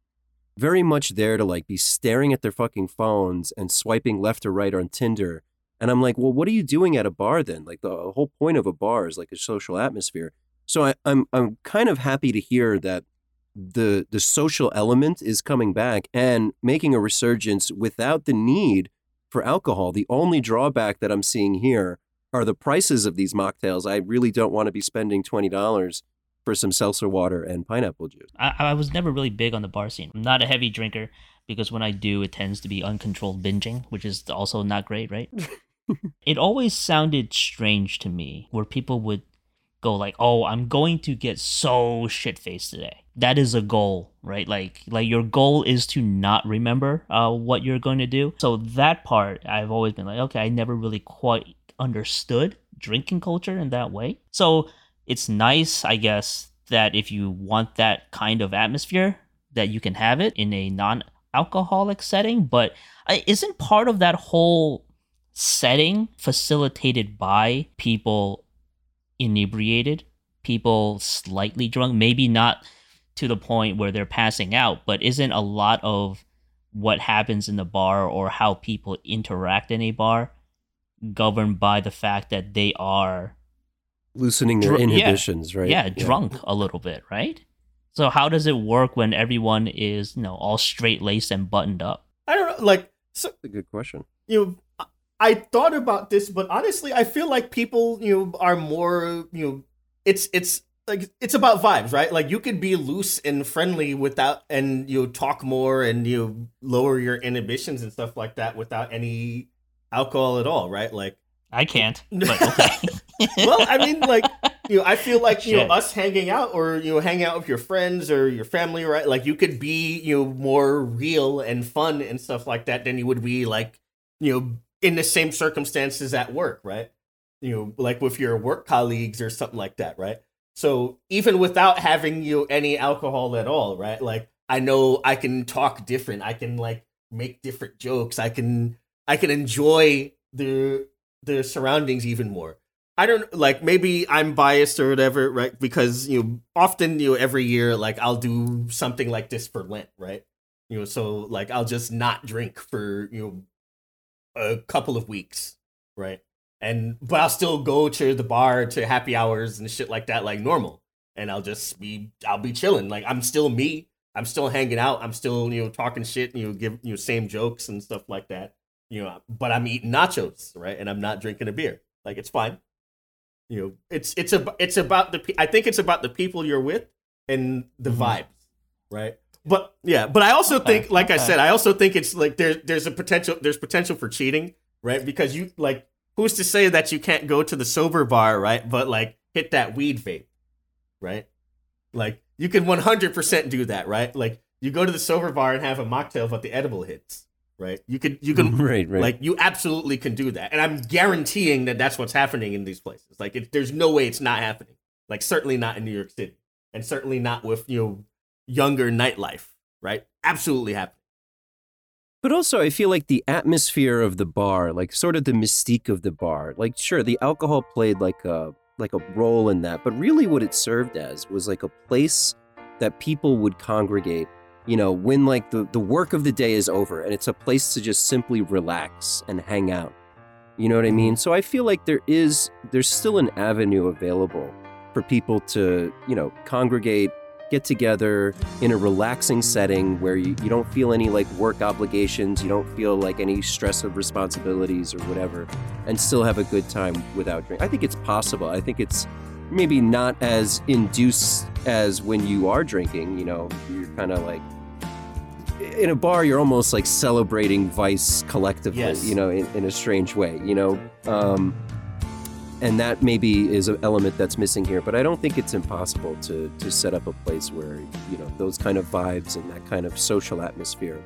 very much there to like be staring at their fucking phones and swiping left or right on Tinder. And I'm like, well, what are you doing at a bar then? Like, the whole point of a bar is like a social atmosphere. So I, I'm I'm kind of happy to hear that the the social element is coming back and making a resurgence without the need for alcohol. The only drawback that I'm seeing here are the prices of these mocktails. I really don't want to be spending twenty dollars for some seltzer water and pineapple juice. I, I was never really big on the bar scene. I'm not a heavy drinker, because when I do, it tends to be uncontrolled binging, which is also not great, right? It always sounded strange to me where people would go like, oh, I'm going to get so shit-faced today. That is a goal, right? Like, like your goal is to not remember uh, what you're going to do. So that part, I've always been like, okay, I never really quite understood drinking culture in that way. So it's nice, I guess, that if you want that kind of atmosphere, that you can have it in a non alcoholic setting, but isn't part of that whole setting facilitated by people inebriated, people slightly drunk, maybe not to the point where they're passing out, but isn't a lot of what happens in the bar or how people interact in a bar governed by the fact that they are loosening their inhibitions, yeah, right? Yeah, yeah, drunk a little bit, right? So how does it work when everyone is, you know, all straight-laced and buttoned up? I don't know, like... So, that's a good question. You know, I thought about this, but honestly, I feel like people, you know, are more, you know, it's, it's, like, it's about vibes, right? Like, you could be loose and friendly without, and you know, talk more and you know, lower your inhibitions and stuff like that without any alcohol at all, right? Like, I can't. But okay. Well, I mean, like, you know, I feel like, you Shit. know, us hanging out or, you know, hanging out with your friends or your family, right? Like, you could be, you know, more real and fun and stuff like that than you would be, like, you know, in the same circumstances at work, right? You know, like with your work colleagues or something like that, right? So even without having, you know, any alcohol at all, right? Like, I know I can talk different. I can, like, make different jokes. I can, I can enjoy the, the surroundings even more. I don't, like, maybe I'm biased or whatever, right? Because, you know, often, you know, every year, like, I'll do something like this for Lent, right? You know, so, like, I'll just not drink for, you know, a couple of weeks, right? And, but I'll still go to the bar to happy hours and shit like that, like, normal. And I'll just be, I'll be chilling. Like, I'm still me. I'm still hanging out. I'm still, you know, talking shit, you know, give, you know, same jokes and stuff like that. You know, but I'm eating nachos, right? And I'm not drinking a beer. Like, it's fine. You know, it's it's a it's about the I think it's about the people you're with and the mm-hmm. vibes, right? But yeah, but I also okay. think, like okay. I said, I also think it's like there's there's a potential there's potential for cheating, right? Because you like who's to say that you can't go to the sober bar, right? But like hit that weed vape, right? Like you can one hundred percent do that, right? Like you go to the sober bar and have a mocktail, but the edible hits. Right. You could you can right, right. like you absolutely can do that. And I'm guaranteeing that that's what's happening in these places. Like it, there's no way it's not happening, like certainly not in New York City and certainly not with, you know, younger nightlife. Right. Absolutely happening. But also, I feel like the atmosphere of the bar, like sort of the mystique of the bar, like, sure, the alcohol played like a like a role in that. But really what it served as was like a place that people would congregate. You know, when like the, the work of the day is over and it's a place to just simply relax and hang out. You know what I mean? So I feel like there is, there's still an avenue available for people to, you know, congregate, get together in a relaxing setting where you, you don't feel any like work obligations, you don't feel like any stress of responsibilities or whatever, and still have a good time without drink. I think it's possible. I think it's maybe not as induced as when you are drinking, you know, you're kind of like, in a bar, you're almost like celebrating vice collectively, yes. you know, in, in a strange way, you know, um, and that maybe is an element that's missing here. But I don't think it's impossible to to set up a place where, you know, those kind of vibes and that kind of social atmosphere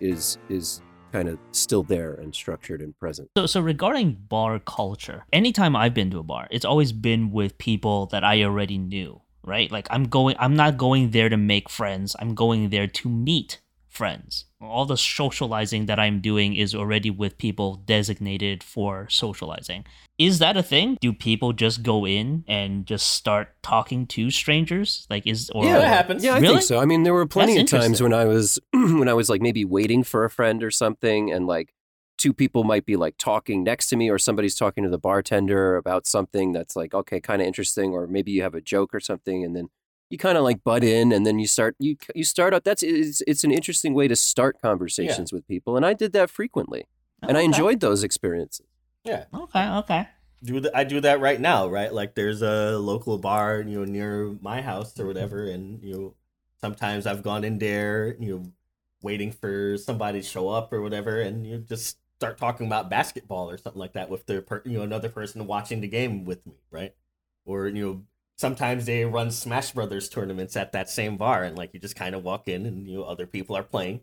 is is kind of still there and structured and present. So, so regarding bar culture, anytime I've been to a bar, it's always been with people that I already knew, right? Like I'm going, I'm not going there to make friends. I'm going there to meet friends. All the socializing that I'm doing is already with people designated for socializing. Is that a thing? Do people just go in and just start talking to strangers? Like is or Yeah, that happens. Yeah, I really? think so. I mean, there were plenty That's of times when I was when I was like maybe waiting for a friend or something and like two people might be like talking next to me or somebody's talking to the bartender about something that's like okay, kind of interesting, or maybe you have a joke or something and then you kind of like butt in and then you start, you you start up. That's, it's, it's an interesting way to start conversations yeah. with people. And I did that frequently and okay. I enjoyed those experiences. Yeah. Okay. Okay. Do the, I do that right now, right? Like there's a local bar, you know, near my house or whatever. And, you know, sometimes I've gone in there, you know, waiting for somebody to show up or whatever. And you just start talking about basketball or something like that with the, per, you know, another person watching the game with me. Right. Or, you know, sometimes they run Smash Brothers tournaments at that same bar, and like you just kind of walk in, and you know other people are playing,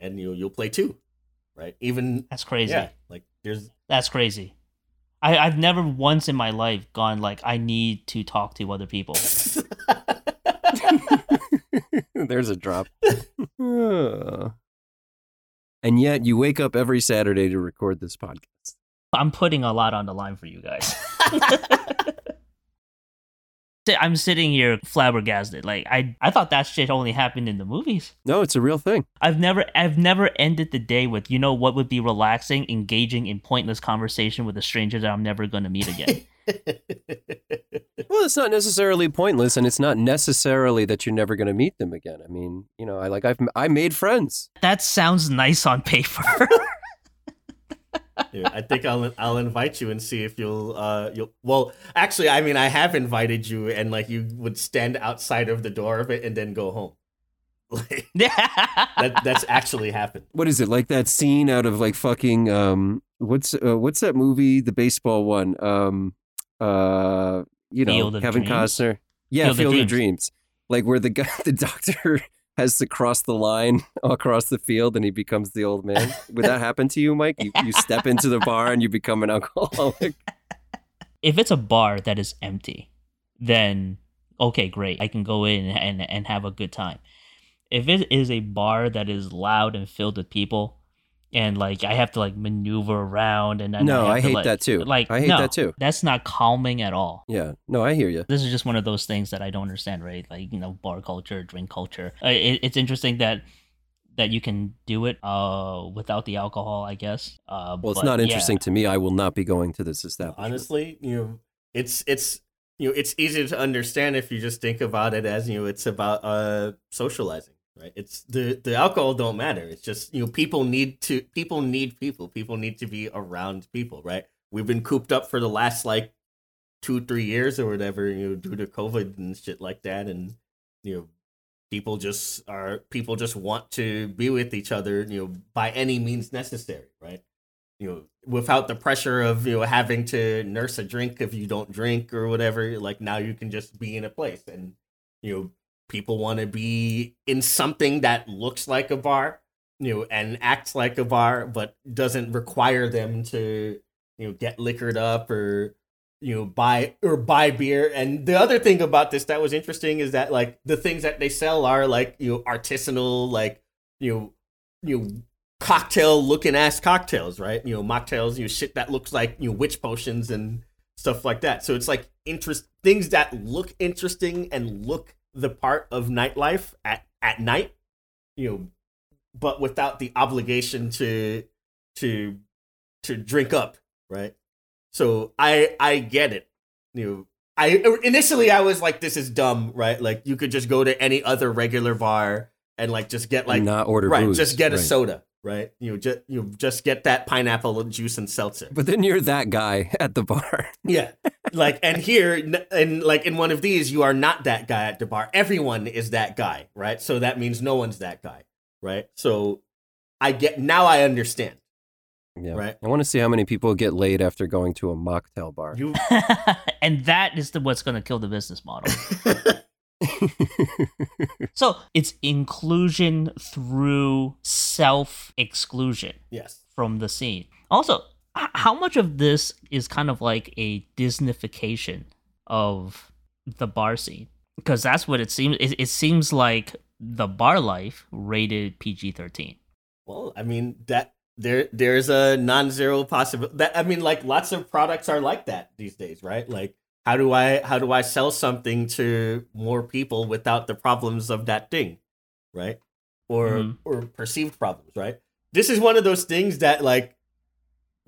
and you you'll play too, right? Even that's crazy. Yeah, like there's that's crazy. I I've never once in my life gone like I need to talk to other people. There's a drop. and yet you wake up every Saturday to record this podcast. I'm putting a lot on the line for you guys. I'm sitting here flabbergasted. Like I, I thought that shit only happened in the movies. No, it's a real thing. I've never, I've never ended the day with, you know what would be relaxing, engaging in pointless conversation with a stranger that I'm never going to meet again. Well, it's not necessarily pointless, and it's not necessarily that you're never going to meet them again. I mean, you know, I like I've I made friends. That sounds nice on paper. Here, I think I'll I'll invite you and see if you'll uh you'll well actually I mean I have invited you, and like you would stand outside of the door of it and then go home. Like, that that's actually happened. What is it like that scene out of like fucking um what's uh, what's that movie, the baseball one, um uh you know, Kevin Dreams? Costner, yeah, Field, Field of, Dreams. of Dreams, like where the guy the doctor has to cross the line across the field and he becomes the old man. Would that happen to you, Mike? You, you step into the bar and you become an alcoholic. If it's a bar that is empty, then okay, great. I can go in and, and have a good time. If it is a bar that is loud and filled with people and like I have to like maneuver around and I No, I, I hate to, like, that too. Like, I hate no, that too. That's not calming at all. Yeah. No, I hear you. This is just one of those things that I don't understand, right? Like, you know, bar culture, drink culture. It, it's interesting that that you can do it uh, without the alcohol, I guess. Uh, well, it's but, not interesting yeah. to me. I will not be going to this establishment. Honestly, you know, it's it's you know, it's easier to understand if you just think about it as, you know, it's about uh, socializing. Right. It's the, the alcohol don't matter. It's just, you know, people need to people need people. People need to be around people. Right. We've been cooped up for the last like two, three years or whatever, you know, due to COVID and shit like that. And, you know, people just are people just want to be with each other, you know, by any means necessary. Right. You know, without the pressure of, you know, having to nurse a drink if you don't drink or whatever. Like now you can just be in a place and, you know, people want to be in something that looks like a bar, you know, and acts like a bar, but doesn't require them to, you know, get liquored up or, you know, buy or buy beer. And the other thing about this that was interesting is that like the things that they sell are like, you know, artisanal, like, you know, you know, cocktail looking ass cocktails, right? You know, mocktails, you know, shit that looks like, you know, witch potions and stuff like that. So it's like interest things that look interesting and look the part of nightlife at, at night, you know, but without the obligation to to to drink up, right? So I I get it. You know, I initially I was like, this is dumb, right? Like you could just go to any other regular bar and like just get like not order right, booze, just get right. a soda, right? You know, just you know, just get that pineapple juice and seltzer. But then you're that guy at the bar. Yeah. Like, and here, and like in one of these, you are not that guy at the bar. Everyone is that guy, right? So that means no one's that guy, right? So I get, now I understand. Yeah. Right. I want to see how many people get laid after going to a mocktail bar. You... and that is the, what's going to kill the business model. So it's inclusion through self-exclusion. Yes. From the scene. Also, how much of this is kind of like a Disneyfication of the bar scene? Because that's what it seems. It, it seems like the bar life rated P G thirteen. Well, I mean that there there's a non-zero possibility. That I mean, like lots of products are like that these days, right? Like how do I how do I sell something to more people without the problems of that thing, right? Or mm-hmm. or perceived problems, right? This is one of those things that like.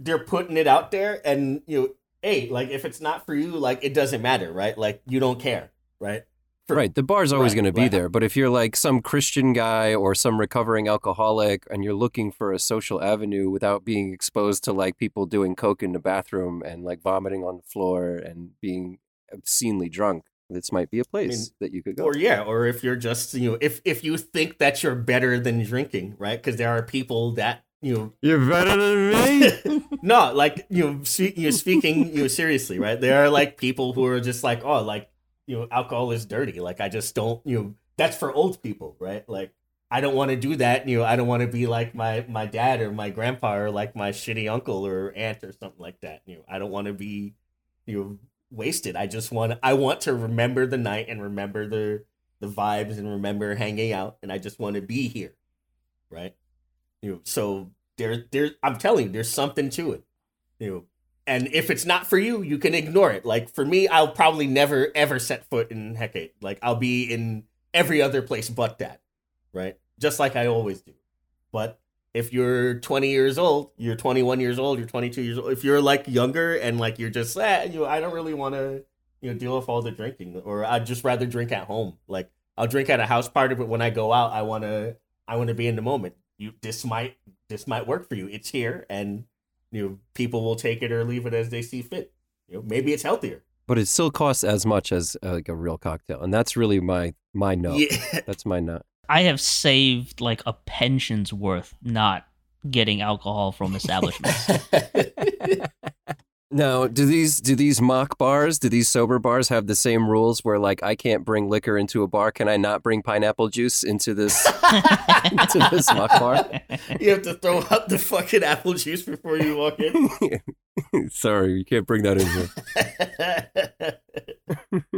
They're putting it out there and, you know, hey, like if it's not for you, like it doesn't matter, right? Like you don't care, right? For, right. The bar's always right, going to be right. there. But if you're like some Christian guy or some recovering alcoholic and you're looking for a social avenue without being exposed to like people doing coke in the bathroom and like vomiting on the floor and being obscenely drunk, this might be a place I mean, that you could go. Or yeah, or if you're just, you know, if, if you think that you're better than drinking, right? Because there are people that, you know, you're better than me. No, like you know, see, you're speaking you know, seriously, right? There are like people who are just like, oh, like you know, alcohol is dirty. Like I just don't, you know, that's for old people, right? Like I don't want to do that. You know, I don't want to be like my my dad or my grandpa or like my shitty uncle or aunt or something like that. You know, I don't want to be you know, wasted. I just want I want to remember the night and remember the the vibes and remember hanging out, and I just want to be here, right? You know, so there, there. I'm telling you, there's something to it. You know, and if it's not for you, you can ignore it. Like for me, I'll probably never ever set foot in Hecate. Like I'll be in every other place but that, right? Just like I always do. But if you're twenty years old, you're twenty-one years old, you're twenty-two years old. If you're like younger and like you're just, eh, you know, I don't really want to, you know, deal with all the drinking, or I'd just rather drink at home. Like I'll drink at a house party, but when I go out, I wanna, I wanna be in the moment. You, this might, this might work for you. It's here, and you know, people will take it or leave it as they see fit. You know, maybe it's healthier, but it still costs as much as uh, like a real cocktail, and that's really my my note. Yeah. That's my note. I have saved like a pension's worth not getting alcohol from establishments. Now, do these do these mock bars, do these sober bars have the same rules where, like, I can't bring liquor into a bar? Can I not bring pineapple juice into this into this mock bar? You have to throw out the fucking apple juice before you walk in. Sorry, you can't bring that in here.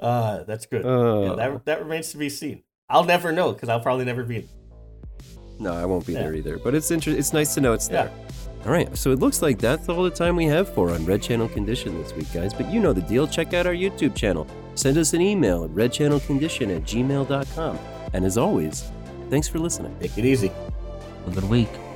Uh, that's good. Uh, yeah, that, that remains to be seen. I'll never know because I'll probably never be there. No, I won't be yeah. there either. But it's inter- It's nice to know it's yeah. there. All right, so it looks like that's all the time we have for on Red Channel Condition this week, guys. But you know the deal. Check out our YouTube channel. Send us an email at redchannelcondition at gmail dot com. And as always, thanks for listening. Take it easy. Have a good week.